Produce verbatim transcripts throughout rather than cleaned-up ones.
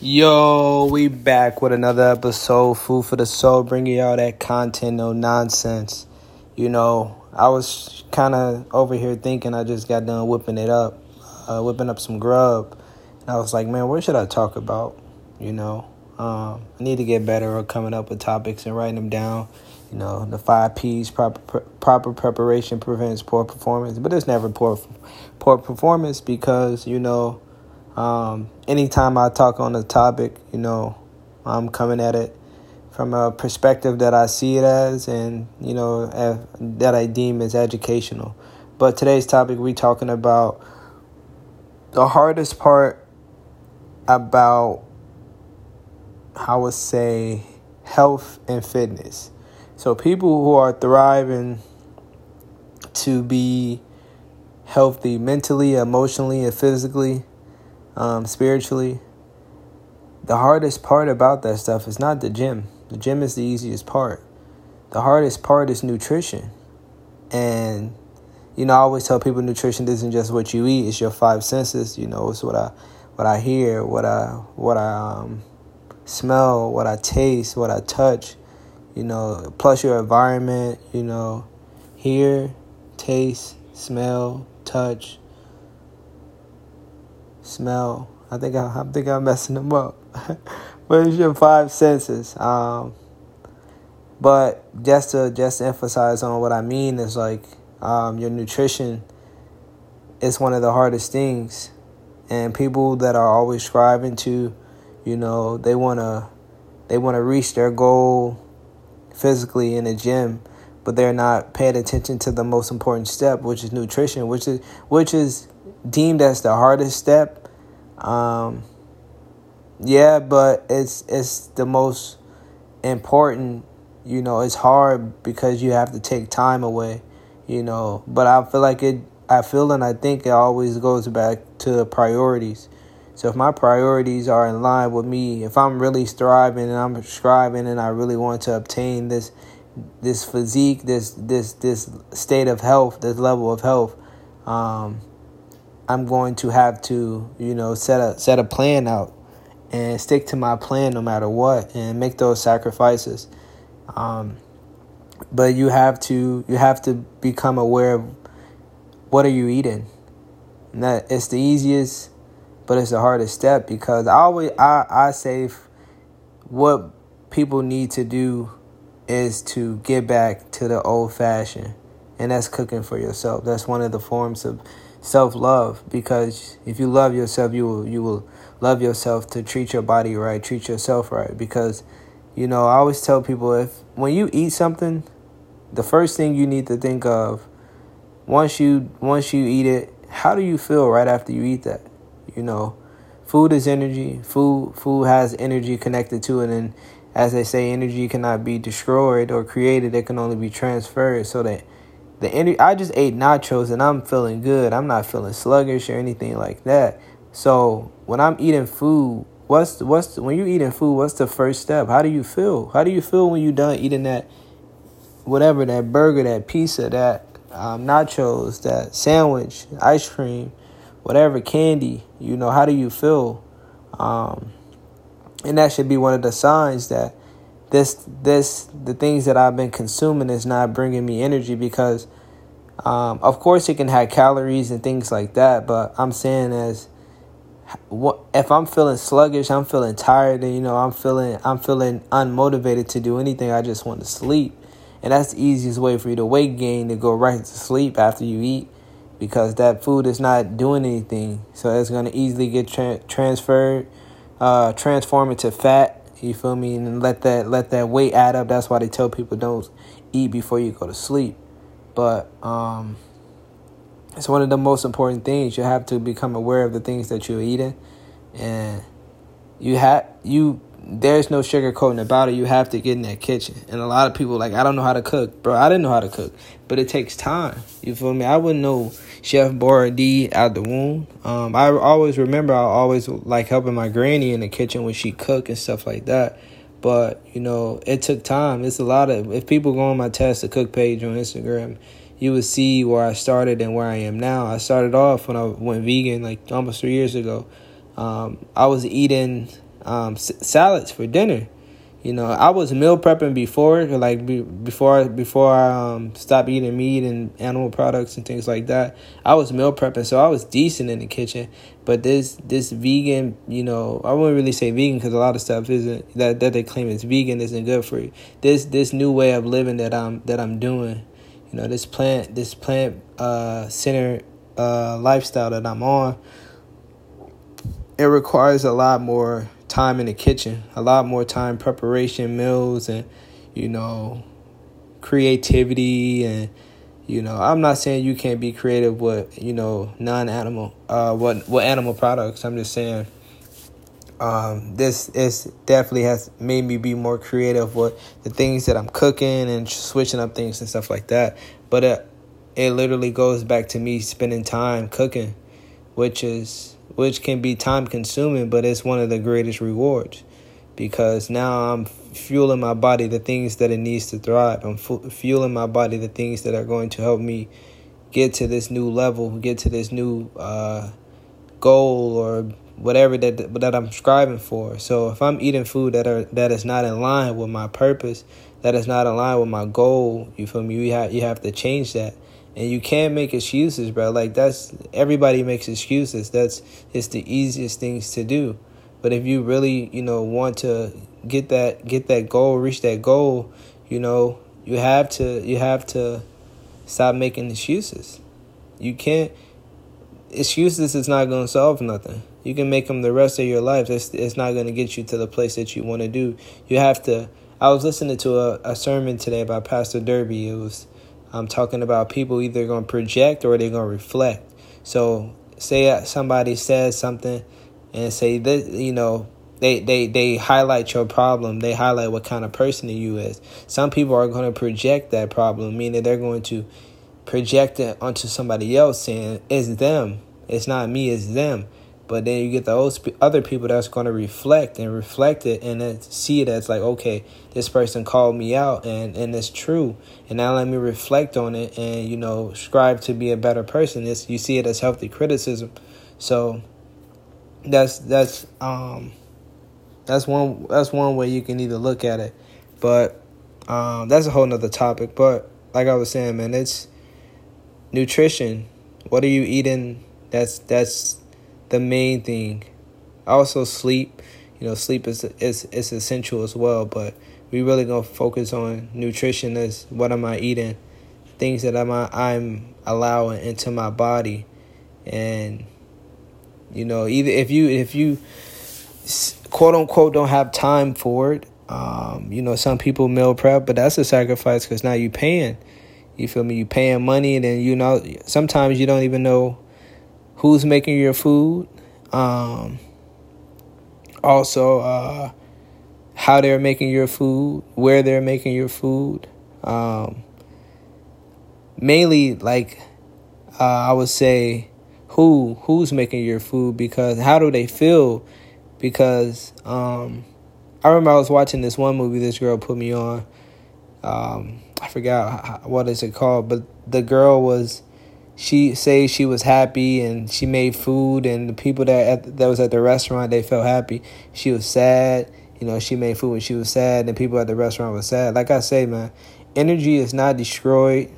Yo, we back with another episode, Food for the Soul, bringing y'all that content, no nonsense. You know, I was kind of over here thinking I just got done whipping it up, uh, whipping up some grub. And I was like, man, what should I talk about? You know, um, I need to get better at coming up with topics and writing them down. You know, the five P's, proper pre- proper preparation prevents poor performance. But it's never poor, poor performance because, you know, Um, anytime I talk on a topic, you know, I'm coming at it from a perspective that I see it as and, you know, uh, that I deem as educational. But today's topic, we're talking about the hardest part about, I would say, health and fitness. So people who are thriving to be healthy mentally, emotionally, and physically, Um, spiritually, the hardest part about that stuff is not the gym. The gym is the easiest part. The hardest part is nutrition. And, you know, I always tell people nutrition isn't just what you eat. It's your five senses. You know, it's what I what I hear, what I, what I um, smell, what I taste, what I touch, you know, plus your environment, you know, hear, taste, smell, touch. Smell. I think I, I think I'm messing them up. But it's your five senses. Um, but just to just to emphasize on what I mean is like um, your nutrition is one of the hardest things, and people that are always striving to, you know, they wanna they wanna reach their goal physically in the gym, but they're not paying attention to the most important step, which is nutrition, which is which is. deemed as the hardest step. Um, yeah, but it's it's the most important. You know, it's hard because you have to take time away, you know. But I feel like it, I feel and I think it always goes back to priorities. So if my priorities are in line with me, if I'm really striving and I'm striving and I really want to obtain this this physique, this this this state of health, this level of health, um, I'm going to have to, you know, set a set a plan out and stick to my plan no matter what and make those sacrifices. Um, but you have to you have to become aware of what are you eating. And that it's the easiest, but it's the hardest step because I always I, I say what people need to do is to get back to the old fashioned, and that's cooking for yourself. That's one of the forms of self-love, because if you love yourself, you will you will love yourself to treat your body right, treat yourself right. Because, you know, I always tell people, if when you eat something, the first thing you need to think of once you once you eat it, how do you feel right after you eat that? You know, food is energy. Food food has energy connected to it, and as they say, energy cannot be destroyed or created. It can only be transferred. So that. The energy, I just ate nachos and I'm feeling good. I'm not feeling sluggish or anything like that. So when I'm eating food, what's what's when you're eating food, what's the first step? How do you feel? How do you feel when you're done eating that, whatever, that burger, that pizza, that um, nachos, that sandwich, ice cream, whatever, candy? You know, how do you feel? Um, and that should be one of the signs that This, this, the things that I've been consuming is not bringing me energy because, um, of course, it can have calories and things like that. But I'm saying as, what if I'm feeling sluggish, I'm feeling tired, and you know, I'm feeling, I'm feeling unmotivated to do anything. I just want to sleep, and that's the easiest way for you to weight gain, to go right to sleep after you eat, because that food is not doing anything. So it's gonna easily get tra- transferred, uh, transformed into fat. You feel me? And let that let that weight add up. That's why they tell people don't eat before you go to sleep. But um, it's one of the most important things. You have to become aware of the things that you're eating, and you have you. There's no sugarcoating about it. You have to get in that kitchen. And a lot of people are like, I don't know how to cook, bro. I didn't know how to cook, but it takes time. You feel me? I wouldn't know Chef Boyardee out the womb. Um, I always remember I always like helping my granny in the kitchen when she cook and stuff like that. But you know, it took time. It's a lot of if people go on my Test to Cook page on Instagram, you will see where I started and where I am now. I started off when I went vegan like almost three years ago. Um, I was eating. um, s- salads for dinner. You know, I was meal prepping before, like be, before before I um, stopped eating meat and animal products and things like that. I was meal prepping, so I was decent in the kitchen. But this this vegan, you know, I wouldn't really say vegan because a lot of stuff isn't that, that they claim is vegan isn't good for you. This this new way of living that I'm that I'm doing, you know, this plant this plant uh centered uh lifestyle that I'm on, it requires a lot more time in the kitchen, a lot more time preparation, meals, and, you know, creativity. And, you know, I'm not saying you can't be creative with, you know, non-animal, uh, what what animal products. I'm just saying, um, this is definitely has made me be more creative with the things that I'm cooking and switching up things and stuff like that. But it it literally goes back to me spending time cooking, which is. Which can be time-consuming, but it's one of the greatest rewards because now I'm fueling my body the things that it needs to thrive. I'm fu- fueling my body the things that are going to help me get to this new level, get to this new uh, goal or whatever that that I'm striving for. So if I'm eating food that are that is not in line with my purpose, that is not in line with my goal, you feel me? You have you have to change that. And you can't make excuses, bro. Like, that's, everybody makes excuses. That's, it's the easiest things to do. But if you really, you know, want to get that, get that goal, reach that goal, you know, you have to, you have to stop making excuses. You can't, excuses is not going to solve nothing. You can make them the rest of your life. It's, it's not going to get you to the place that you want to do. You have to, I was listening to a, a sermon today by Pastor Derby. It was, I'm talking about people either going to project or they're going to reflect. So say somebody says something and say, this, you know, they, they, they highlight your problem. They highlight what kind of person you is. Some people are going to project that problem, meaning they're going to project it onto somebody else saying it's them. It's not me, it's them. But then you get the other people that's going to reflect and reflect it and then see it as like, okay, this person called me out and, and it's true. And now let me reflect on it and, you know, strive to be a better person. It's, you see it as healthy criticism. So that's that's um that's one that's one way you can either look at it. But um, that's a whole nother topic. But like I was saying, man, it's nutrition. What are you eating? That's that's. The main thing. Also sleep, you know, sleep is is is essential as well, but we really gonna focus on nutrition as what am I eating, things that I'm I'm allowing into my body. And you know, either if you if you quote unquote don't have time for it, um, you know, some people meal prep, but that's a sacrifice because now you paying, you feel me, you paying money, and then you know sometimes you don't even know who's making your food, um, also uh, how they're making your food, where they're making your food. Um, mainly, like, uh, I would say who who's making your food, because how do they feel? Because um, I remember I was watching this one movie this girl put me on. Um, I forgot what is it called, but the girl was... She say she was happy and she made food, and the people that at, that was at the restaurant, they felt happy. She was sad. You know, she made food when she was sad, and people at the restaurant were sad. Like I say, man, energy is not destroyed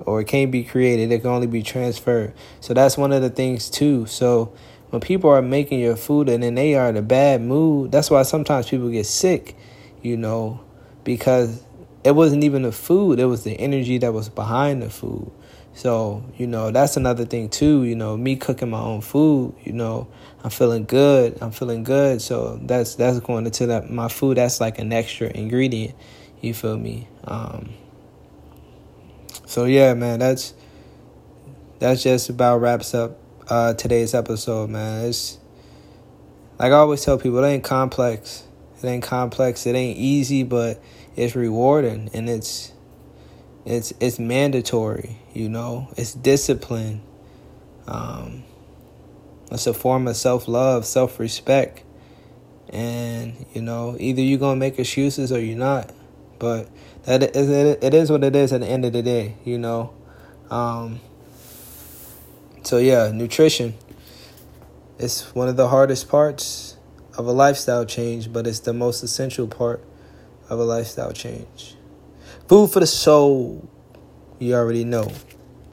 or it can't be created. It can only be transferred. So that's one of the things, too. So when people are making your food and then they are in a bad mood, that's why sometimes people get sick, you know, because it wasn't even the food. It was the energy that was behind the food. So, you know, that's another thing, too. You know, me cooking my own food, you know, I'm feeling good. I'm feeling good. So that's that's going into that, my food. That's like an extra ingredient. You feel me? Um, so, yeah, man, that's that's just about wraps up uh, today's episode, man. It's like I always tell people, it ain't complex. It ain't complex. It ain't easy, but it's rewarding and it's. It's it's mandatory, you know. It's discipline. Um, it's a form of self-love, self-respect. And, you know, either you're going to make excuses or you're not. But that is, it is what it is at the end of the day, you know. Um, so, yeah, nutrition. It's one of the hardest parts. of a lifestyle change, but it's the most essential part of a lifestyle change. Food for the soul, you already know.